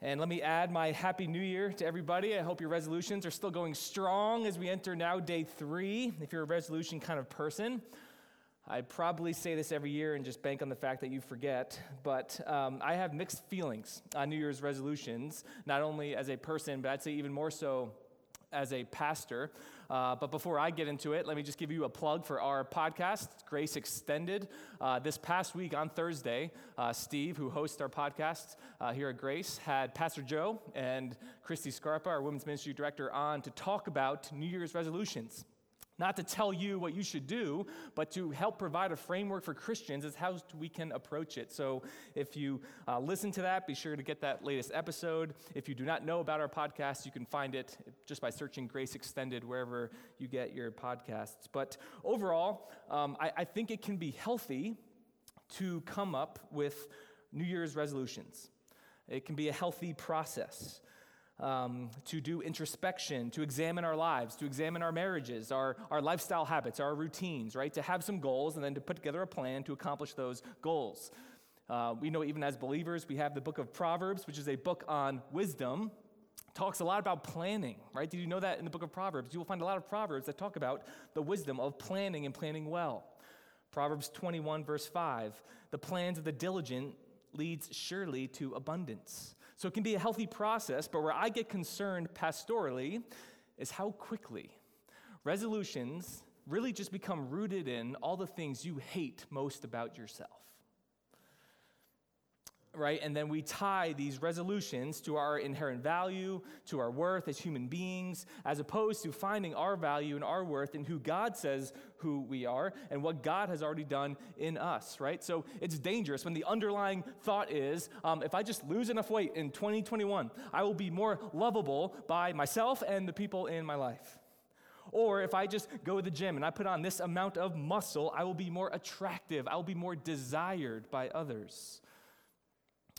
And let me add my Happy New Year to everybody. I hope your resolutions are still going strong as we enter now day 3. If you're a resolution kind of person, I probably say this every year and just bank on the fact that you forget, but I have mixed feelings on New Year's resolutions, not only as a person, but I'd say even more so as a pastor. But before I get into it, let me just give you a plug for our podcast, Grace Extended. This past week on Thursday, Steve, who hosts our podcast here at Grace, had Pastor Joe and Christy Scarpa, our women's ministry director, on to talk about New Year's resolutions. Not to tell you what you should do, but to help provide a framework for Christians as how we can approach it. So if you listen to that, be sure to get that latest episode. If you do not know about our podcast, you can find it just by searching Grace Extended wherever you get your podcasts. But overall, I think it can be healthy to come up with New Year's resolutions. It can be a healthy process. To do introspection, to examine our lives, to examine our marriages, our lifestyle habits, our routines, right? To have some goals and then to put together a plan to accomplish those goals. We know even as believers, we have the book of Proverbs, which is a book on wisdom, talks a lot about planning, right? Did you know that in the book of Proverbs? You will find a lot of Proverbs that talk about the wisdom of planning and planning well. Proverbs 21, verse 5, the plans of the diligent leads surely to abundance. So it can be a healthy process, but where I get concerned pastorally is how quickly resolutions really just become rooted in all the things you hate most about yourself, right? And then we tie these resolutions to our inherent value, to our worth as human beings, as opposed to finding our value and our worth in who God says who we are and what God has already done in us, right? So it's dangerous when the underlying thought is, if I just lose enough weight in 2021, I will be more lovable by myself and the people in my life. Or if I just go to the gym and I put on this amount of muscle, I will be more attractive. I will be more desired by others.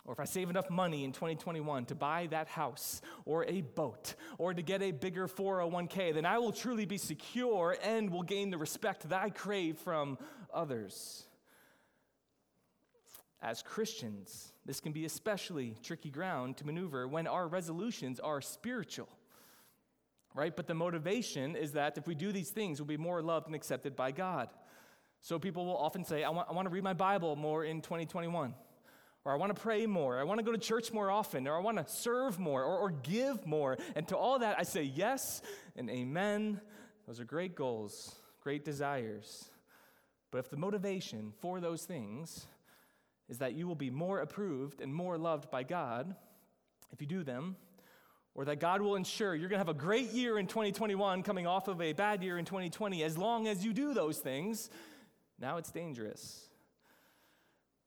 Or if I save enough money in 2021 to buy that house or a boat or to get a bigger 401k, then I will truly be secure and will gain the respect that I crave from others. As Christians, this can be especially tricky ground to maneuver when our resolutions are spiritual, right? But the motivation is that if we do these things, we'll be more loved and accepted by God. So people will often say, I want to read my Bible more in 2021. Or I want to pray more, or I want to go to church more often, or I want to serve more, or give more. And to all that, I say yes and amen. Those are great goals, great desires. But if the motivation for those things is that you will be more approved and more loved by God if you do them, or that God will ensure you're going to have a great year in 2021 coming off of a bad year in 2020, as long as you do those things, now it's dangerous.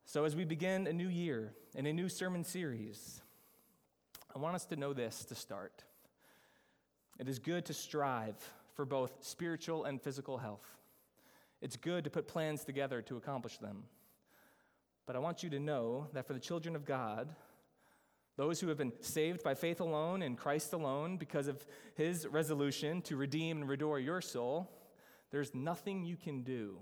So as we begin a new year and a new sermon series, I want us to know this to start. It is good to strive for both spiritual and physical health. It's good to put plans together to accomplish them. But I want you to know that for the children of God, those who have been saved by faith alone and Christ alone because of his resolution to redeem and restore your soul, there's nothing you can do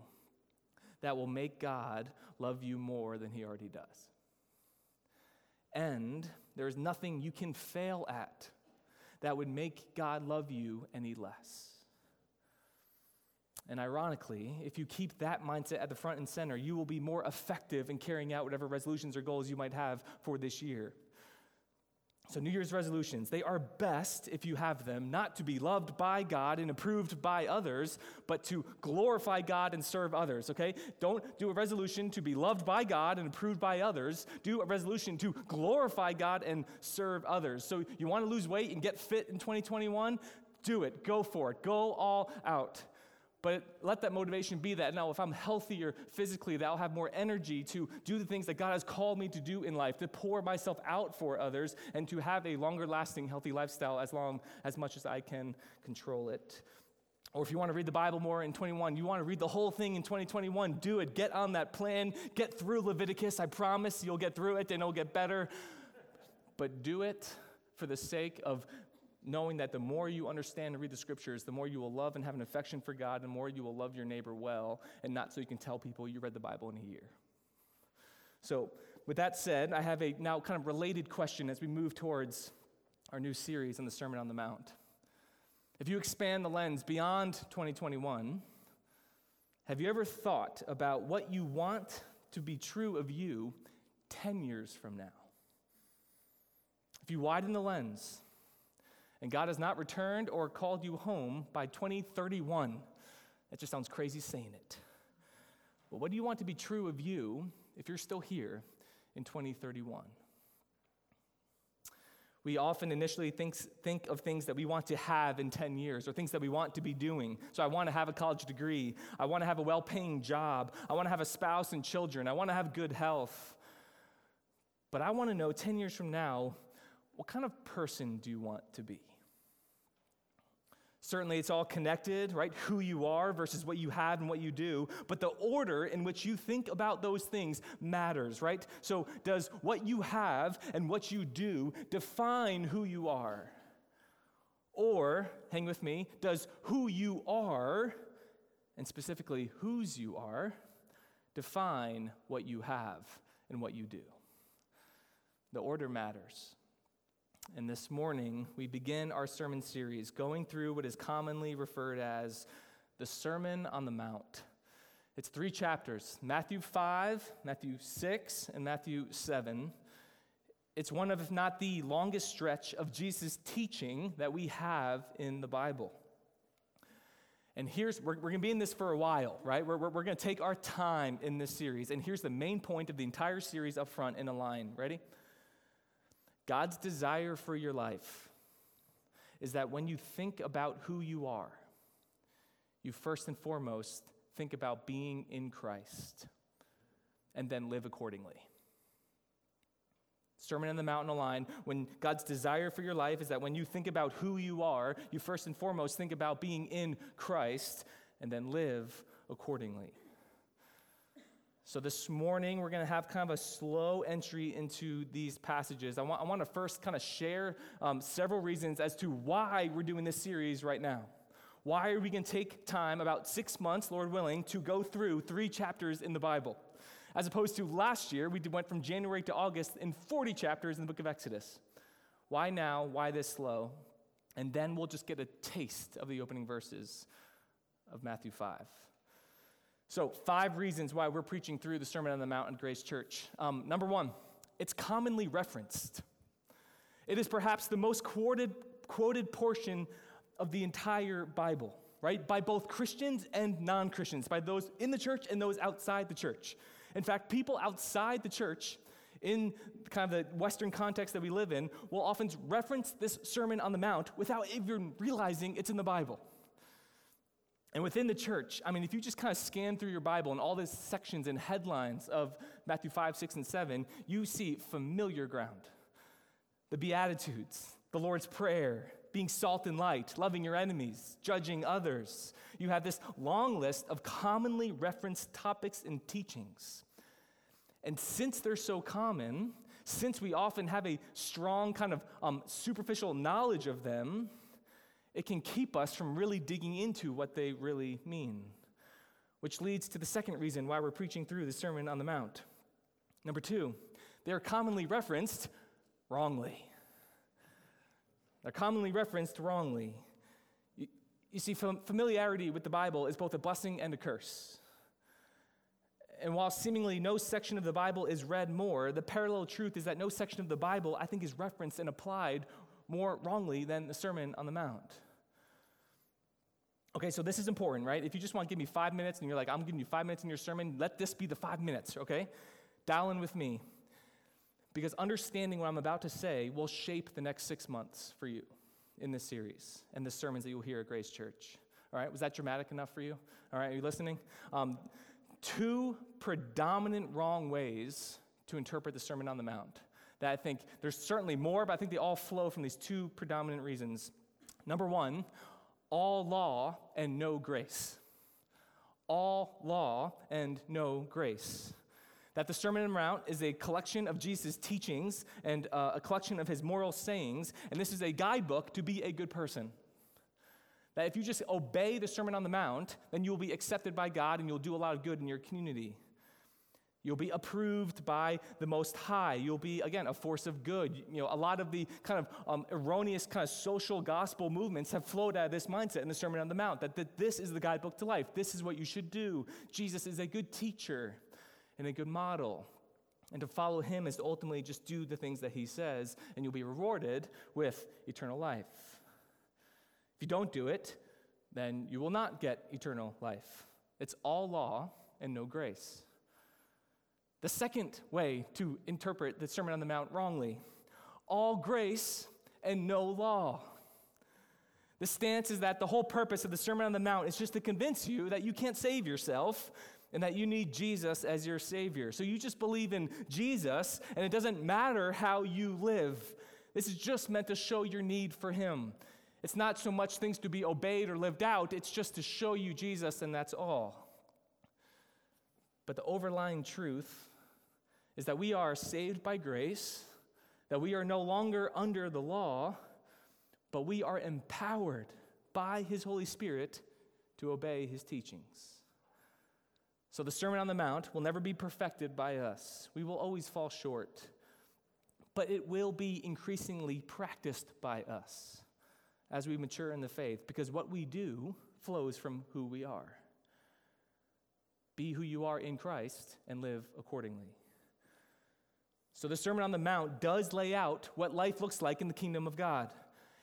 that will make God love you more than he already does. And there is nothing you can fail at that would make God love you any less. And ironically, if you keep that mindset at the front and center, you will be more effective in carrying out whatever resolutions or goals you might have for this year. So New Year's resolutions, they are best if you have them, not to be loved by God and approved by others, but to glorify God and serve others, okay? Don't do a resolution to be loved by God and approved by others. Do a resolution to glorify God and serve others. So you want to lose weight and get fit in 2021? Do it. Go for it. Go all out. But let that motivation be that, now, if I'm healthier physically, that I'll have more energy to do the things that God has called me to do in life, to pour myself out for others, and to have a longer-lasting, healthy lifestyle as much as I can control it. Or if you want to read the Bible more in 21, you want to read the whole thing in 2021, do it. Get on that plan. Get through Leviticus. I promise you'll get through it, and it'll get better. But do it for the sake of knowing that the more you understand and read the scriptures, the more you will love and have an affection for God, the more you will love your neighbor well, and not so you can tell people you read the Bible in a year. So With that said, I have a now kind of related question as we move towards our new series on the Sermon on the Mount. If you expand the lens beyond 2021, have you ever thought about what you want to be true of you 10 years from now? If you widen the lens and God has not returned or called you home by 2031, that just sounds crazy saying it. But what do you want to be true of you if you're still here in 2031? We often initially think of things that we want to have in 10 years or things that we want to be doing. So I want to have a college degree. I want to have a well-paying job. I want to have a spouse and children. I want to have good health. But I want to know 10 years from now, what kind of person do you want to be? Certainly it's all connected, right? Who you are versus what you have and what you do. But the order in which you think about those things matters, right? So does what you have and what you do define who you are? Or, hang with me, does who you are, and specifically whose you are, define what you have and what you do? The order matters. And this morning, we begin our sermon series going through what is commonly referred as the Sermon on the Mount. It's 3 chapters, Matthew 5, Matthew 6, and Matthew 7. It's one of, if not the longest stretch of Jesus' teaching that we have in the Bible. And we're going to be in this for a while, right? We're going to take our time in this series. And here's the main point of the entire series up front in a line. Ready? God's desire for your life is that when you think about who you are, you first and foremost think about being in Christ and then live accordingly. Sermon on the Mount line, when God's desire for your life is that when you think about who you are, you first and foremost think about being in Christ and then live accordingly. So this morning, we're going to have kind of a slow entry into these passages. I want to first kind of share several reasons as to why we're doing this series right now. Why are we going to take time, about 6 months, Lord willing, to go through 3 chapters in the Bible? As opposed to last year, we went from January to August in 40 chapters in the book of Exodus. Why now? Why this slow? And then we'll just get a taste of the opening verses of Matthew 5. So 5 reasons why we're preaching through the Sermon on the Mount at Grace Church. Number 1, it's commonly referenced. It is perhaps the most quoted portion of the entire Bible, right? By both Christians and non-Christians, by those in the church and those outside the church. In fact, people outside the church, in kind of the Western context that we live in, will often reference this Sermon on the Mount without even realizing it's in the Bible. And within the church, I mean, if you just kind of scan through your Bible and all these sections and headlines of Matthew 5, 6, and 7, you see familiar ground. The Beatitudes, the Lord's Prayer, being salt and light, loving your enemies, judging others. You have this long list of commonly referenced topics and teachings. And since they're so common, since we often have a strong kind of superficial knowledge of them, it can keep us from really digging into what they really mean, which leads to the second reason why we're preaching through the Sermon on the Mount. Number 2, they're commonly referenced wrongly. You see, familiarity with the Bible is both a blessing and a curse. And while seemingly no section of the Bible is read more, the parallel truth is that no section of the Bible, I think, is referenced and applied more wrongly than the Sermon on the Mount. Okay, so this is important, right? If you just want to give me 5 minutes and you're like, I'm giving you 5 minutes in your sermon, let this be the 5 minutes, okay? Dial in with me. Because understanding what I'm about to say will shape the next 6 months for you in this series and the sermons that you'll hear at Grace Church. All right, was that dramatic enough for you? All right, are you listening? 2 predominant wrong ways to interpret the Sermon on the Mount. That I think there's certainly more, but I think they all flow from these 2 predominant reasons. Number 1, all law and no grace. All law and no grace. That the Sermon on the Mount is a collection of Jesus' teachings and a collection of his moral sayings, and this is a guidebook to be a good person. That if you just obey the Sermon on the Mount, then you will be accepted by God and you'll do a lot of good in your community. You'll be approved by the Most High. You'll be, again, a force of good. You know, a lot of the kind of erroneous kind of social gospel movements have flowed out of this mindset in the Sermon on the Mount, that this is the guidebook to life. This is what you should do. Jesus is a good teacher and a good model. And to follow him is to ultimately just do the things that he says, and you'll be rewarded with eternal life. If you don't do it, then you will not get eternal life. It's all law and no grace. The second way to interpret the Sermon on the Mount wrongly: all grace and no law. The stance is that the whole purpose of the Sermon on the Mount is just to convince you that you can't save yourself and that you need Jesus as your Savior. So you just believe in Jesus, and it doesn't matter how you live. This is just meant to show your need for him. It's not so much things to be obeyed or lived out. It's just to show you Jesus, and that's all. But the overlying truth is that we are saved by grace, that we are no longer under the law, but we are empowered by his Holy Spirit to obey his teachings. So the Sermon on the Mount will never be perfected by us. We will always fall short, but it will be increasingly practiced by us as we mature in the faith, because what we do flows from who we are. Be who you are in Christ and live accordingly. So the Sermon on the Mount does lay out what life looks like in the kingdom of God.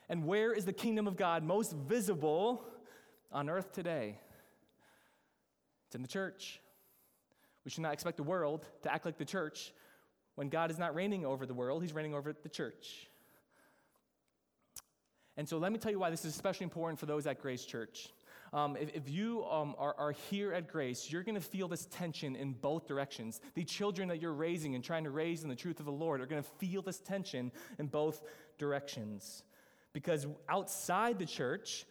And where is the kingdom of God most visible on earth today? It's in the church. We should not expect the world to act like the church. When God is not reigning over the world, he's reigning over the church. And so let me tell you why this is especially important for those at Grace Church. If you are here at Grace, you're going to feel this tension in both directions. The children that you're raising and trying to raise in the truth of the Lord are going to feel this tension in both directions. Because outside the church,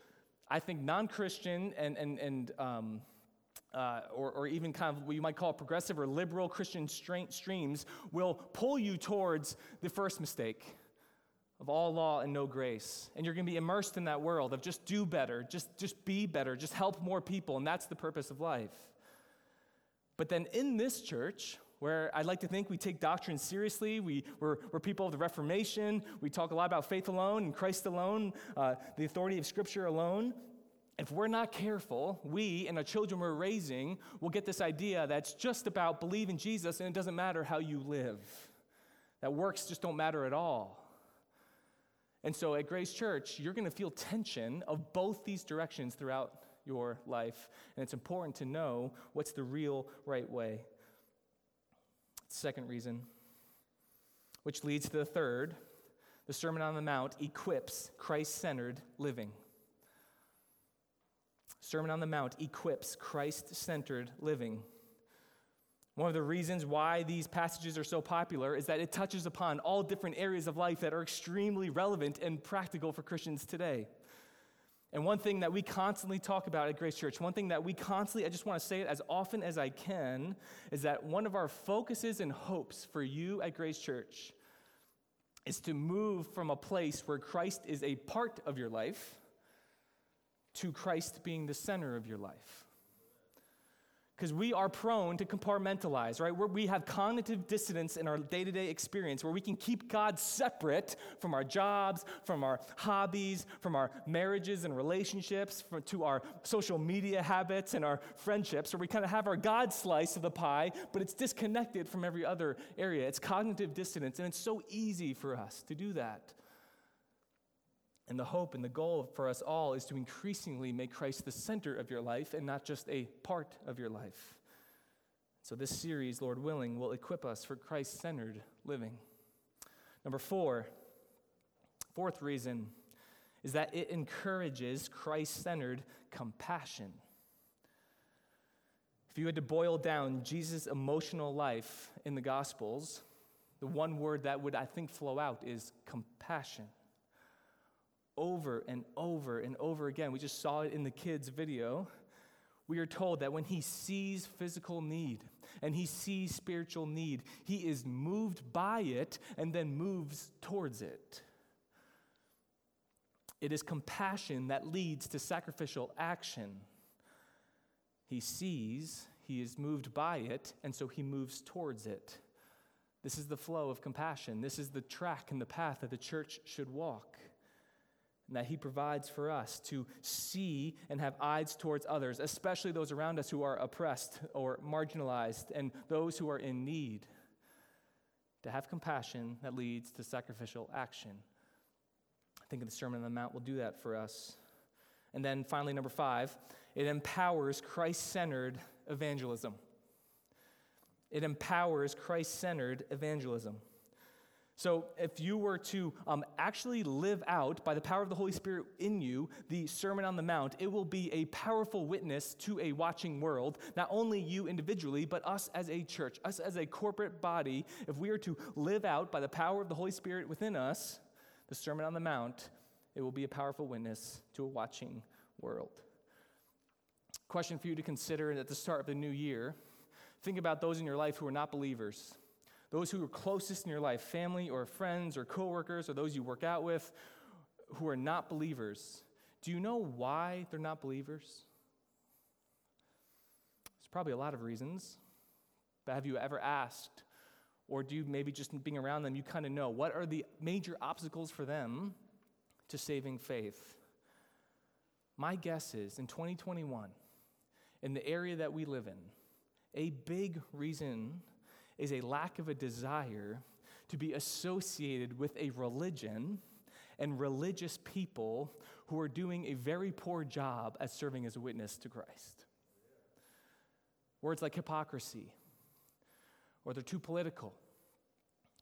I think non-Christian and even kind of what you might call progressive or liberal Christian streams will pull you towards the first mistake of all law and no grace. And you're going to be immersed in that world of just do better, just be better, just help more people, and that's the purpose of life. But then in this church, where I'd like to think we take doctrine seriously, we're people of the Reformation, we talk a lot about faith alone and Christ alone, the authority of Scripture alone, if we're not careful, we and the children we're raising will get this idea that's just about believe in Jesus and it doesn't matter how you live, that works just don't matter at all. And so at Grace Church, you're going to feel tension of both these directions throughout your life. And it's important to know what's the real right way. Second reason, which leads to the third. The Sermon on the Mount equips Christ-centered living. Sermon on the Mount equips Christ-centered living. One of the reasons why these passages are so popular is that it touches upon all different areas of life that are extremely relevant and practical for Christians today. And one thing that we constantly talk about at Grace Church, one thing that we constantly, I just want to say it as often as I can, is that one of our focuses and hopes for you at Grace Church is to move from a place where Christ is a part of your life to Christ being the center of your life. Because we are prone to compartmentalize, right? We have cognitive dissonance in our day-to-day experience where we can keep God separate from our jobs, from our hobbies, from our marriages and relationships, to our social media habits and our friendships, where we kind of have our God slice of the pie, but it's disconnected from every other area. It's cognitive dissonance, and it's so easy for us to do that. And the hope and the goal for us all is to increasingly make Christ the center of your life and not just a part of your life. So this series, Lord willing, will equip us for Christ-centered living. Number four, fourth reason is that it encourages Christ-centered compassion. If you had to boil down Jesus' emotional life in the Gospels, the one word that would, I think, flow out is compassion. Over and over and over again, we just saw it in the kids' video, we are told that when he sees physical need and he sees spiritual need, he is moved by it and then moves towards it. It is compassion that leads to sacrificial action. He sees, He is moved by it, and so he moves towards it. This is the flow of compassion. This is the track and the path that the church should walk, and that he provides for us to see and have eyes towards others, especially those around us who are oppressed or marginalized and those who are in need, to have compassion that leads to sacrificial action. I think the Sermon on the Mount will do that for us. And then finally, number 5, it empowers Christ-centered evangelism. It empowers Christ-centered evangelism. So if you were to actually live out, by the power of the Holy Spirit in you, the Sermon on the Mount, it will be a powerful witness to a watching world, not only you individually, but us as a church, us as a corporate body. If we are to live out, by the power of the Holy Spirit within us, the Sermon on the Mount, it will be a powerful witness to a watching world. Question for you to consider at the start of the new year. Think about those in your life who are not believers. Those who are closest in your life, family or friends or coworkers or those you work out with who are not believers. Do you know why they're not believers? There's probably a lot of reasons, but have you ever asked, or do you maybe just being around them, you kind of know, what are the major obstacles for them to saving faith? My guess is in 2021, in the area that we live in, a big reason is a lack of a desire to be associated with a religion and religious people who are doing a very poor job at serving as a witness to Christ. Words like hypocrisy, or they're too political,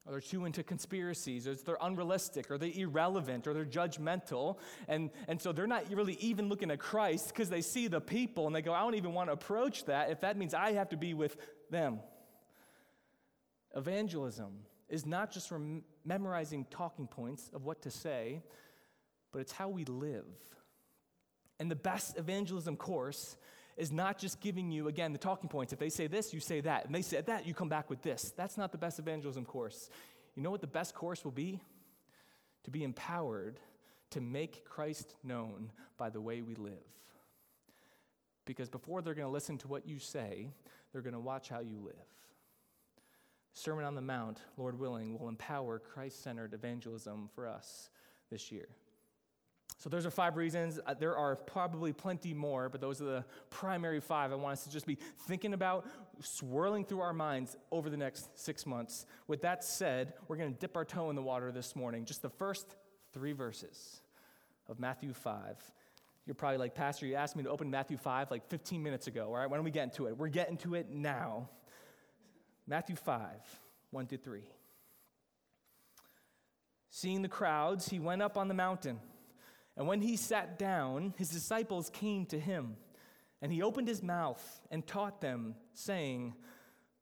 or they're too into conspiracies, or they're unrealistic, or they're irrelevant, or they're judgmental, and so they're not really even looking at Christ because they see the people and they go, I don't even want to approach that if that means I have to be with them. Evangelism is not just memorizing talking points of what to say, but it's how we live. And the best evangelism course is not just giving you, again, the talking points. If they say this, you say that. And they say that, you come back with this. That's not the best evangelism course. You know what the best course will be? To be empowered to make Christ known by the way we live. Because before they're going to listen to what you say, they're going to watch how you live. Sermon on the Mount, Lord willing, will empower Christ-centered evangelism for us this year. So those are 5 reasons. There are probably plenty more, but those are the primary 5 I want us to just be thinking about, swirling through our minds over the next 6 months. With that said, we're going to dip our toe in the water this morning. Just the first 3 verses of Matthew 5. You're probably like, Pastor, you asked me to open Matthew 5 like 15 minutes ago. All right, why don't we get into it? We're getting to it now. Matthew 5, 1-3. Seeing the crowds, he went up on the mountain. And when he sat down, his disciples came to him. And he opened his mouth and taught them, saying,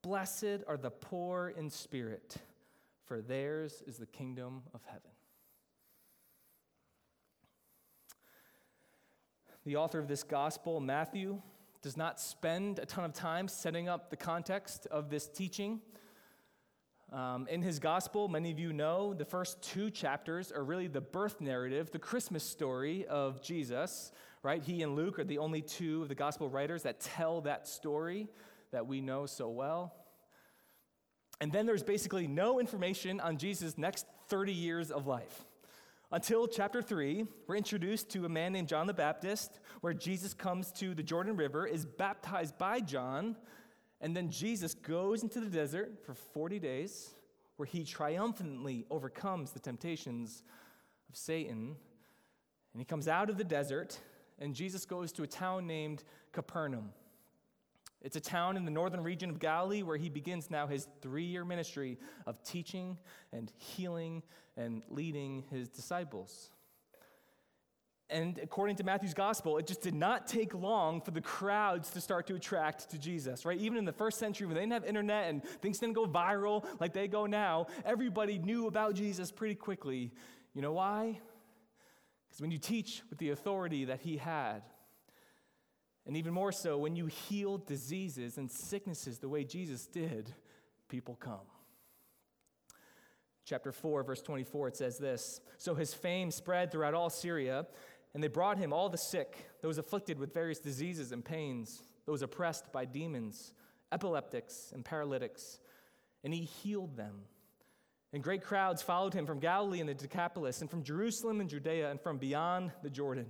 Blessed are the poor in spirit, for theirs is the kingdom of heaven. The author of this gospel, Matthew, does not spend a ton of time setting up the context of this teaching. In his gospel, many of you know, the first 2 chapters are really the birth narrative, the Christmas story of Jesus, right? He and Luke are the only 2 of the gospel writers that tell that story that we know so well. And then there's basically no information on Jesus' next 30 years of life. Until chapter 3, we're introduced to a man named John the Baptist, where Jesus comes to the Jordan River, is baptized by John, and then Jesus goes into the desert for 40 days, where he triumphantly overcomes the temptations of Satan, and he comes out of the desert, and Jesus goes to a town named Capernaum. It's a town in the northern region of Galilee where he begins now his 3-year ministry of teaching and healing and leading his disciples. And according to Matthew's gospel, it just did not take long for the crowds to start to attract to Jesus, right? Even in the first century when they didn't have internet and things didn't go viral like they go now, everybody knew about Jesus pretty quickly. You know why? Because when you teach with the authority that he had, and even more so, when you heal diseases and sicknesses the way Jesus did, people come. Chapter 4, verse 24, it says this, So his fame spread throughout all Syria, and they brought him all the sick, those afflicted with various diseases and pains, those oppressed by demons, epileptics and paralytics, and he healed them. And great crowds followed him from Galilee and the Decapolis, and from Jerusalem and Judea, and from beyond the Jordan.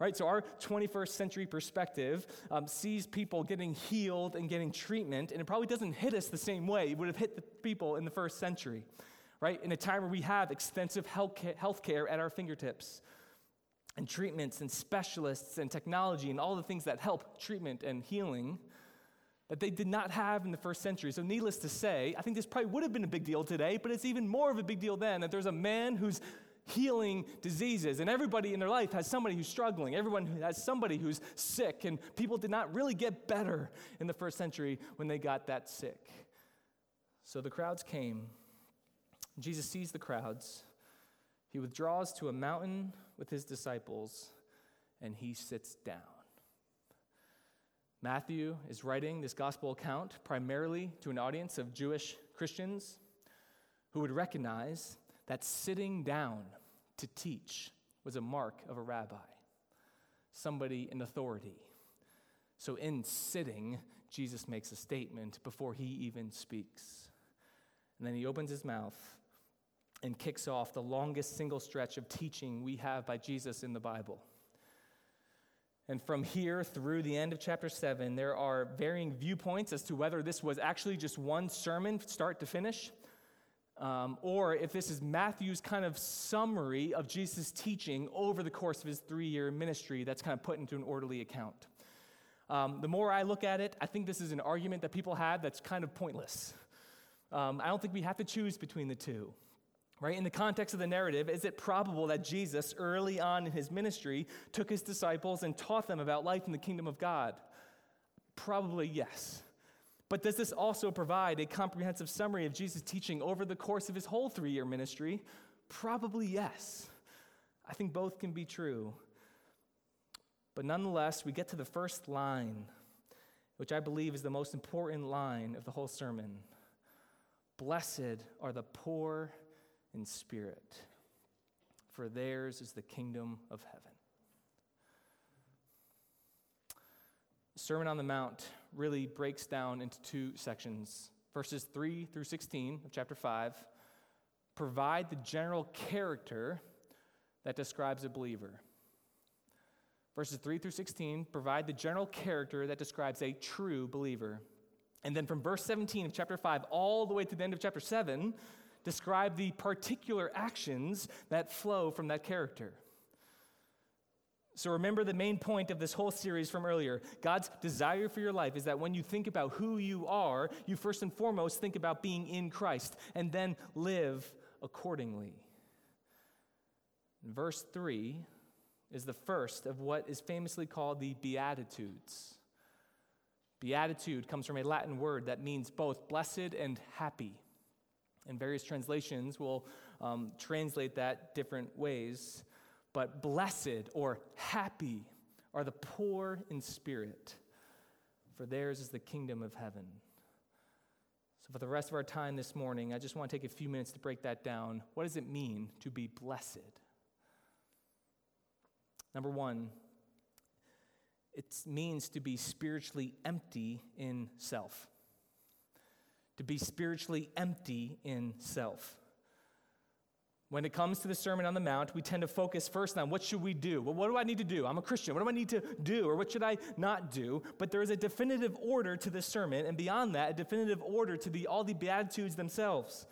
Right, so our 21st century perspective sees people getting healed and getting treatment, and it probably doesn't hit us the same way it would have hit the people in the first century, right? In a time where we have extensive healthcare at our fingertips, and treatments and specialists and technology and all the things that help treatment and healing that they did not have in the first century. So needless to say, I think this probably would have been a big deal today, but it's even more of a big deal then that there's a man who's healing diseases, and everybody in their life has somebody who's struggling. Everyone has somebody who's sick, and people did not really get better in the first century when they got that sick. So the crowds came. Jesus sees the crowds. He withdraws to a mountain with his disciples, and he sits down. Matthew is writing this gospel account primarily to an audience of Jewish Christians who would recognize that sitting down to teach was a mark of a rabbi, somebody in authority. So in sitting, Jesus makes a statement before he even speaks. And then he opens his mouth and kicks off the longest single stretch of teaching we have by Jesus in the Bible. And from here through the end of chapter 7, there are varying viewpoints as to whether this was actually just one sermon, start to finish, or if this is Matthew's kind of summary of Jesus' teaching over the course of his 3-year ministry that's kind of put into an orderly account. The more I look at it, I think this is an argument that people have that's kind of pointless. I don't think we have to choose between the two, right? In the context of the narrative, is it probable that Jesus, early on in his ministry, took his disciples and taught them about life in the kingdom of God? Probably yes. But does this also provide a comprehensive summary of Jesus' teaching over the course of his whole 3-year ministry? Probably yes. I think both can be true. But nonetheless, we get to the first line, which I believe is the most important line of the whole sermon. Blessed are the poor in spirit, for theirs is the kingdom of heaven. The Sermon on the Mount really breaks down into two sections. Verses 3 through 16 of chapter 5 provide the general character that describes a believer. Verses 3 through 16 provide the general character that describes a true believer. And then from verse 17 of chapter 5 all the way to the end of chapter 7 describe the particular actions that flow from that character. So remember the main point of this whole series from earlier. God's desire for your life is that when you think about who you are, you first and foremost think about being in Christ and then live accordingly. Verse 3 is the first of what is famously called the Beatitudes. Beatitude comes from a Latin word that means both blessed and happy. And various translations will translate that different ways. But blessed or happy are the poor in spirit, for theirs is the kingdom of heaven. So for the rest of our time this morning, I just want to take a few minutes to break that down. What does it mean to be blessed? Number one, it means to be spiritually empty in self. To be spiritually empty in self. When it comes to the Sermon on the Mount, we tend to focus first on what should we do? Well, what do I need to do? I'm a Christian. What do I need to do? Or what should I not do? But there is a definitive order to this sermon, and beyond that, a definitive order to all the Beatitudes themselves.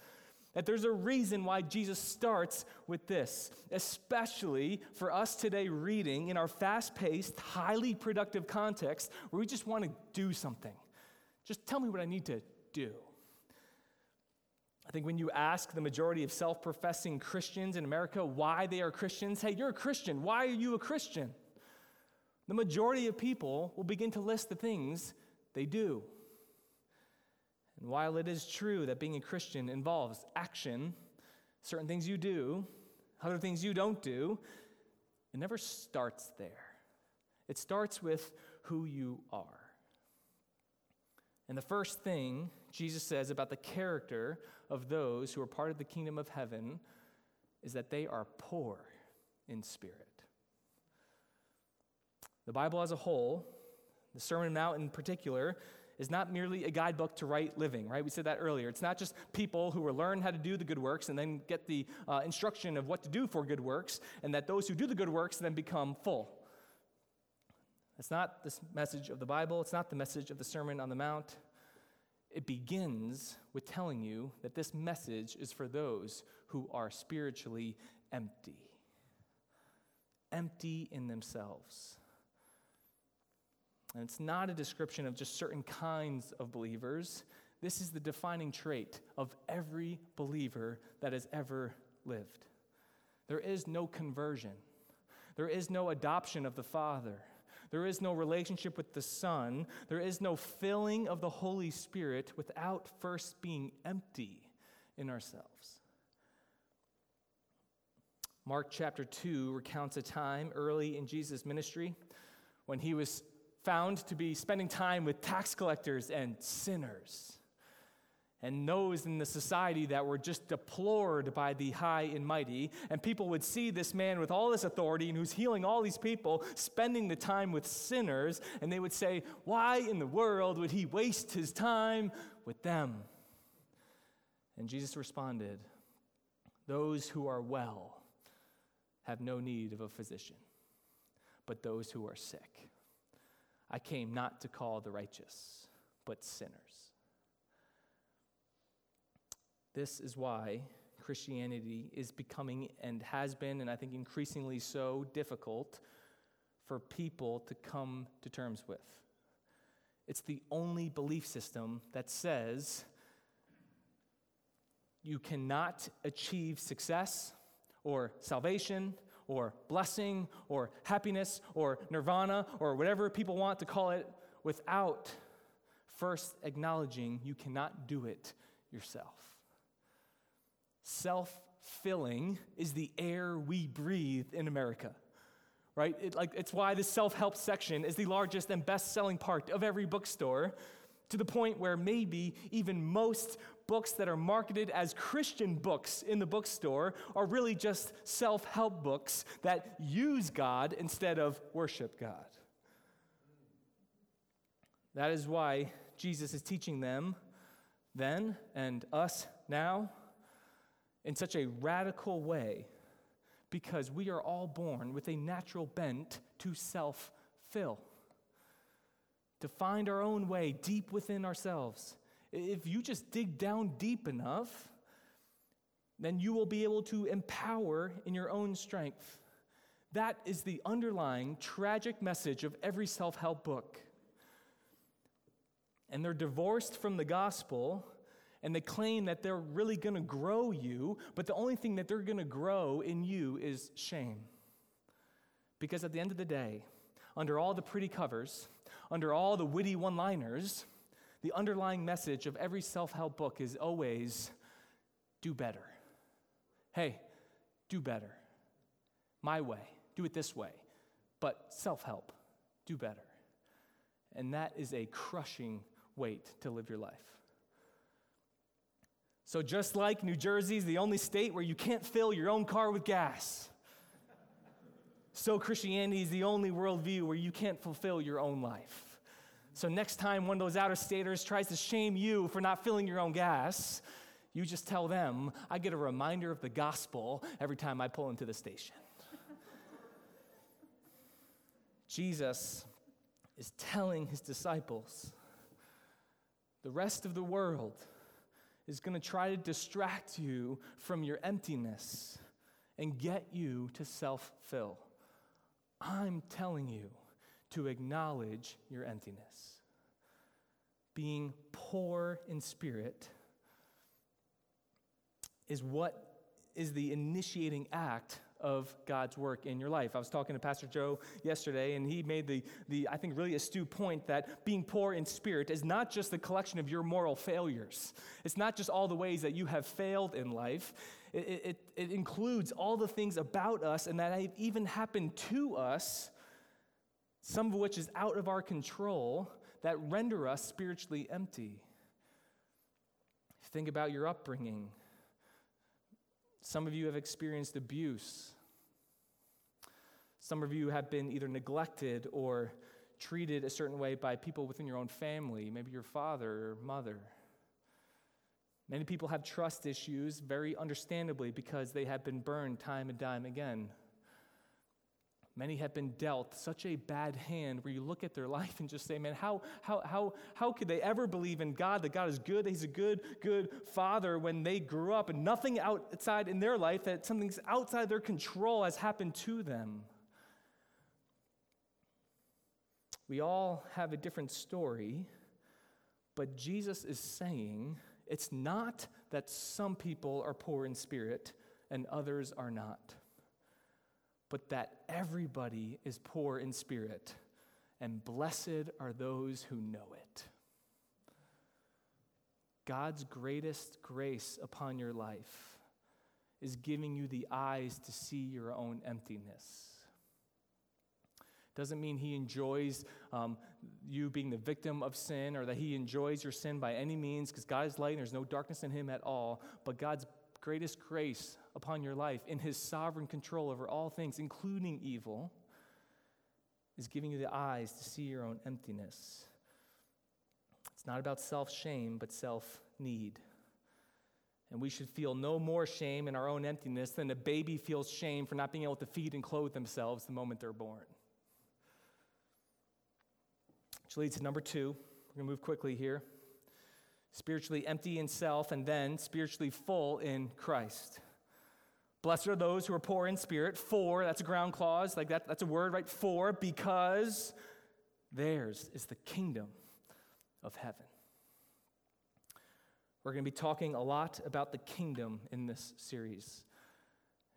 That there's a reason why Jesus starts with this, especially for us today reading in our fast-paced, highly productive context where we just want to do something. Just tell me what I need to do. I think when you ask the majority of self-professing Christians in America why they are Christians, hey, you're a Christian, why are you a Christian? The majority of people will begin to list the things they do. And while it is true that being a Christian involves action, certain things you do, other things you don't do, it never starts there. It starts with who you are. And the first thing Jesus says about the character of those who are part of the kingdom of heaven is that they are poor in spirit. The Bible as a whole, the Sermon on the Mount in particular, is not merely a guidebook to right living, right? We said that earlier. It's not just people who will learn how to do the good works and then get the instruction of what to do for good works, and that those who do the good works then become full. That's not the message of the Bible. It's not the message of the Sermon on the Mount. It begins with telling you that this message is for those who are spiritually empty. Empty in themselves. And it's not a description of just certain kinds of believers. This is the defining trait of every believer that has ever lived. There is no conversion. There is no adoption of the Father. There is no relationship with the Son. There is no filling of the Holy Spirit without first being empty in ourselves. Mark chapter 2 recounts a time early in Jesus' ministry when he was found to be spending time with tax collectors and sinners and those in the society that were just deplored by the high and mighty. And people would see this man with all this authority and who's healing all these people, spending the time with sinners, and they would say, why in the world would he waste his time with them? And Jesus responded, those who are well have no need of a physician, but those who are sick. I came not to call the righteous, but sinners. This is why Christianity is becoming, and has been, and I think increasingly so, difficult for people to come to terms with. It's the only belief system that says you cannot achieve success or salvation, or blessing, or happiness, or nirvana, or whatever people want to call it, without first acknowledging you cannot do it yourself. Self-filling is the air we breathe in America, right? It's why the self-help section is the largest and best-selling part of every bookstore, to the point where maybe even most books that are marketed as Christian books in the bookstore are really just self-help books that use God instead of worship God. That is why Jesus is teaching them then and us now in such a radical way, because we are all born with a natural bent to self-fill, to find our own way deep within ourselves. If you just dig down deep enough, then you will be able to empower in your own strength. That is the underlying tragic message of every self-help book. And they're divorced from the gospel, and they claim that they're really going to grow you, but the only thing that they're going to grow in you is shame. Because at the end of the day, under all the pretty covers, under all the witty one-liners, the underlying message of every self-help book is always, do better. Hey, do better. My way. Do it this way. But self-help. Do better. And that is a crushing weight to live your life. So just like New Jersey is the only state where you can't fill your own car with gas, so Christianity is the only worldview where you can't fulfill your own life. So next time one of those out-of-staters tries to shame you for not filling your own gas, you just tell them, I get a reminder of the gospel every time I pull into the station. Jesus is telling his disciples, the rest of the world is going to try to distract you from your emptiness and get you to self-fill. I'm telling you, to acknowledge your emptiness. Being poor in spirit is what is the initiating act of God's work in your life. I was talking to Pastor Joe yesterday, and he made the I think, really astute point that being poor in spirit is not just the collection of your moral failures. It's not just all the ways that you have failed in life. It includes all the things about us and that have even happened to us, some of which is out of our control, that render us spiritually empty. Think about your upbringing. Some of you have experienced abuse. Some of you have been either neglected or treated a certain way by people within your own family, maybe your father or mother. Many people have trust issues, very understandably, because they have been burned time and time again. Many have been dealt such a bad hand where you look at their life and just say, man, how could they ever believe in God, that God is good, that he's a good father, when they grew up and nothing outside in their life, that something's outside their control has happened to them. We all have a different story, but Jesus is saying it's not that some people are poor in spirit and others are not, but that everybody is poor in spirit, and blessed are those who know it. God's greatest grace upon your life is giving you the eyes to see your own emptiness. Doesn't mean he enjoys you being the victim of sin, or that he enjoys your sin by any means, because God is light and there's no darkness in him at all. But God's greatest grace upon your life, in his sovereign control over all things, including evil, is giving you the eyes to see your own emptiness. It's not about self-shame, but self-need. And we should feel no more shame in our own emptiness than a baby feels shame for not being able to feed and clothe themselves the moment they're born. Which leads to number two. We're going to move quickly here. Spiritually empty in self, and then spiritually full in Christ. Blessed are those who are poor in spirit. For, that's a ground clause. Like that's a word, right? For, because theirs is the kingdom of heaven. We're going to be talking a lot about the kingdom in this series.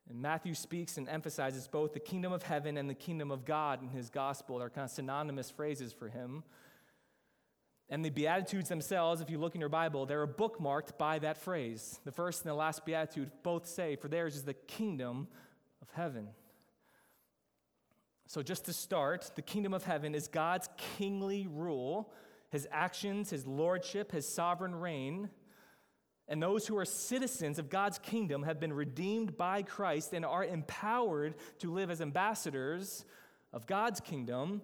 And Matthew speaks and emphasizes both the kingdom of heaven and the kingdom of God in his gospel. They're kind of synonymous phrases for him. And the Beatitudes themselves, if you look in your Bible, they're bookmarked by that phrase. The first and the last Beatitude both say, for theirs is the kingdom of heaven. So just to start, the kingdom of heaven is God's kingly rule, his actions, his lordship, his sovereign reign. And those who are citizens of God's kingdom have been redeemed by Christ and are empowered to live as ambassadors of God's kingdom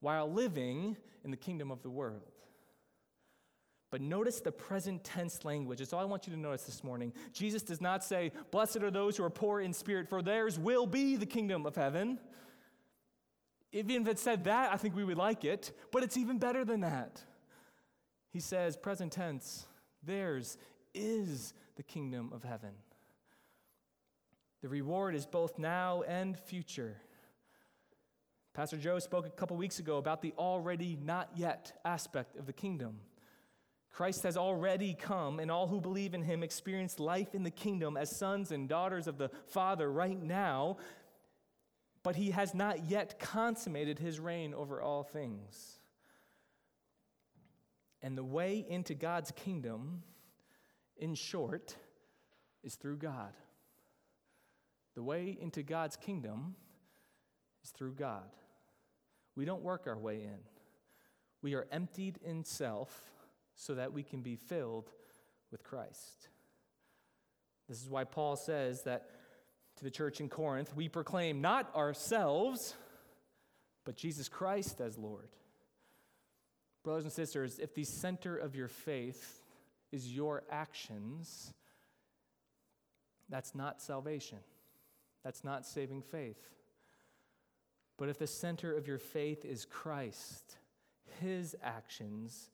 while living in the kingdom of the world. But notice the present tense language. It's all I want you to notice this morning. Jesus does not say, blessed are those who are poor in spirit, for theirs will be the kingdom of heaven. Even if it said that, I think we would like it, but it's even better than that. He says, present tense, theirs is the kingdom of heaven. The reward is both now and future. Pastor Joe spoke a couple weeks ago about the already not yet aspect of the kingdom. Christ has already come, and all who believe in him experience life in the kingdom as sons and daughters of the Father right now, but he has not yet consummated his reign over all things. And the way into God's kingdom, in short, is through God. The way into God's kingdom is through God. We don't work our way in. We are emptied in self so that we can be filled with Christ. This is why Paul says that to the church in Corinth, we proclaim not ourselves, but Jesus Christ as Lord. Brothers and sisters, if the center of your faith is your actions, that's not salvation. That's not saving faith. But if the center of your faith is Christ, his actions,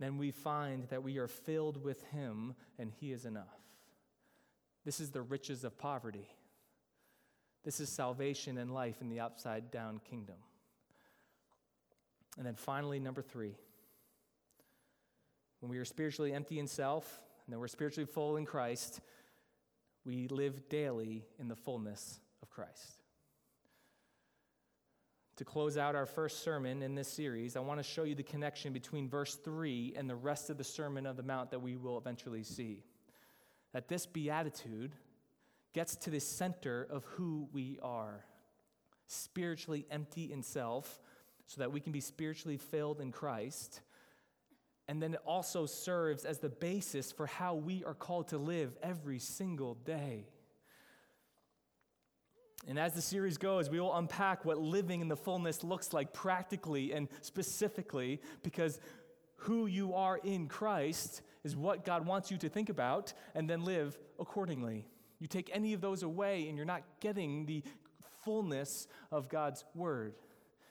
then we find that we are filled with him and he is enough. This is the riches of poverty. This is salvation and life in the upside-down kingdom. And then finally, number three, when we are spiritually empty in self, and then we're spiritually full in Christ, we live daily in the fullness of Christ. To close out our first sermon in this series, I want to show you the connection between verse 3 and the rest of the Sermon on the Mount that we will eventually see. That this beatitude gets to the center of who we are, spiritually empty in self, so that we can be spiritually filled in Christ. And then it also serves as the basis for how we are called to live every single day. And as the series goes, we will unpack what living in the fullness looks like practically and specifically, because who you are in Christ is what God wants you to think about and then live accordingly. You take any of those away and you're not getting the fullness of God's word.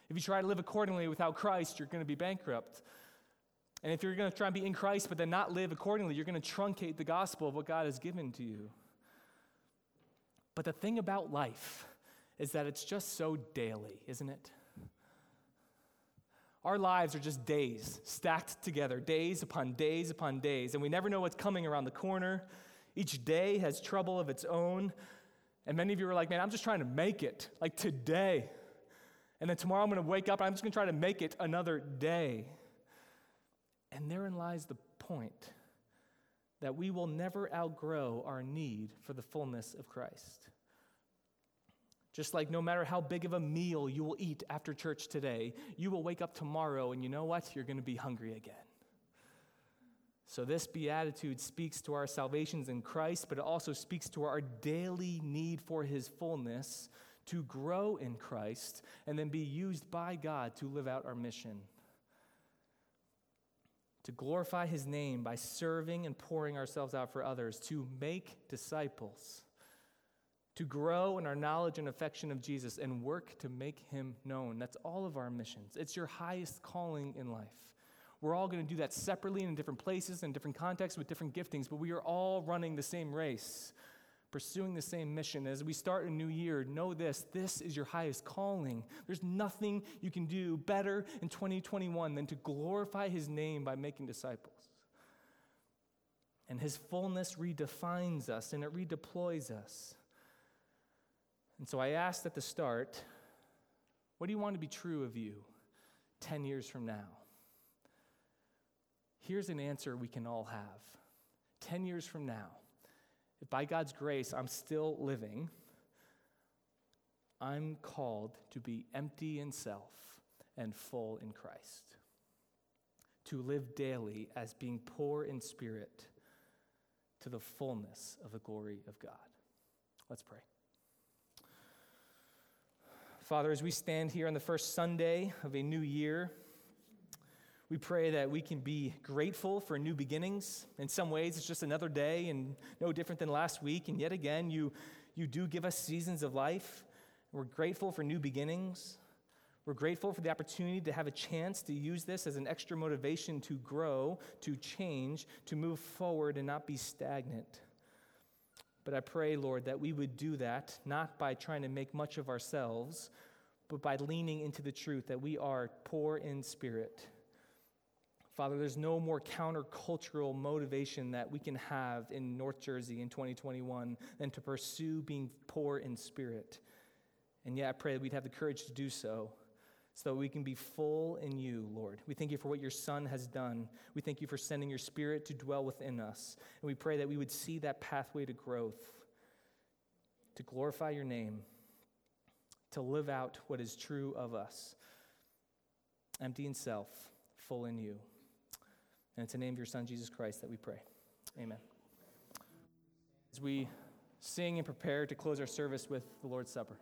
If you try to live accordingly without Christ, you're going to be bankrupt. And if you're going to try and be in Christ but then not live accordingly, you're going to truncate the gospel of what God has given to you. But the thing about life is that it's just so daily, isn't it? Our lives are just days stacked together, days upon days upon days, and we never know what's coming around the corner. Each day has trouble of its own, and many of you are like, man, I'm just trying to make it, like today. And then tomorrow I'm going to wake up, and I'm just going to try to make it another day. And therein lies the point, that we will never outgrow our need for the fullness of Christ. Just like no matter how big of a meal you will eat after church today, you will wake up tomorrow and you know what? You're going to be hungry again. So this beatitude speaks to our salvations in Christ, but it also speaks to our daily need for his fullness to grow in Christ and then be used by God to live out our mission, to glorify his name by serving and pouring ourselves out for others, to make disciples, to grow in our knowledge and affection of Jesus and work to make him known. That's all of our missions. It's your highest calling in life. We're all going to do that separately in different places, in different contexts, with different giftings, but we are all running the same race, pursuing the same mission. As we start a new year, know this, this is your highest calling. There's nothing you can do better in 2021 than to glorify his name by making disciples. And his fullness redefines us and it redeploys us. And so I asked at the start, what do you want to be true of you 10 years from now? Here's an answer we can all have. 10 years from now, if by God's grace I'm still living, I'm called to be empty in self and full in Christ, to live daily as being poor in spirit to the fullness of the glory of God. Let's pray. Father, as we stand here on the first Sunday of a new year, we pray that we can be grateful for new beginnings. In some ways, it's just another day and no different than last week. And yet again, you do give us seasons of life. We're grateful for new beginnings. We're grateful for the opportunity to have a chance to use this as an extra motivation to grow, to change, to move forward and not be stagnant. But I pray, Lord, that we would do that not by trying to make much of ourselves, but by leaning into the truth that we are poor in spirit. Father, there's no more countercultural motivation that we can have in North Jersey in 2021 than to pursue being poor in spirit. And yet I pray that we'd have the courage to do so, so that we can be full in you, Lord. We thank you for what your Son has done. We thank you for sending your Spirit to dwell within us. And we pray that we would see that pathway to growth, to glorify your name, to live out what is true of us, empty in self, full in you. And it's in the name of your Son, Jesus Christ, that we pray. Amen. As we sing and prepare to close our service with the Lord's Supper.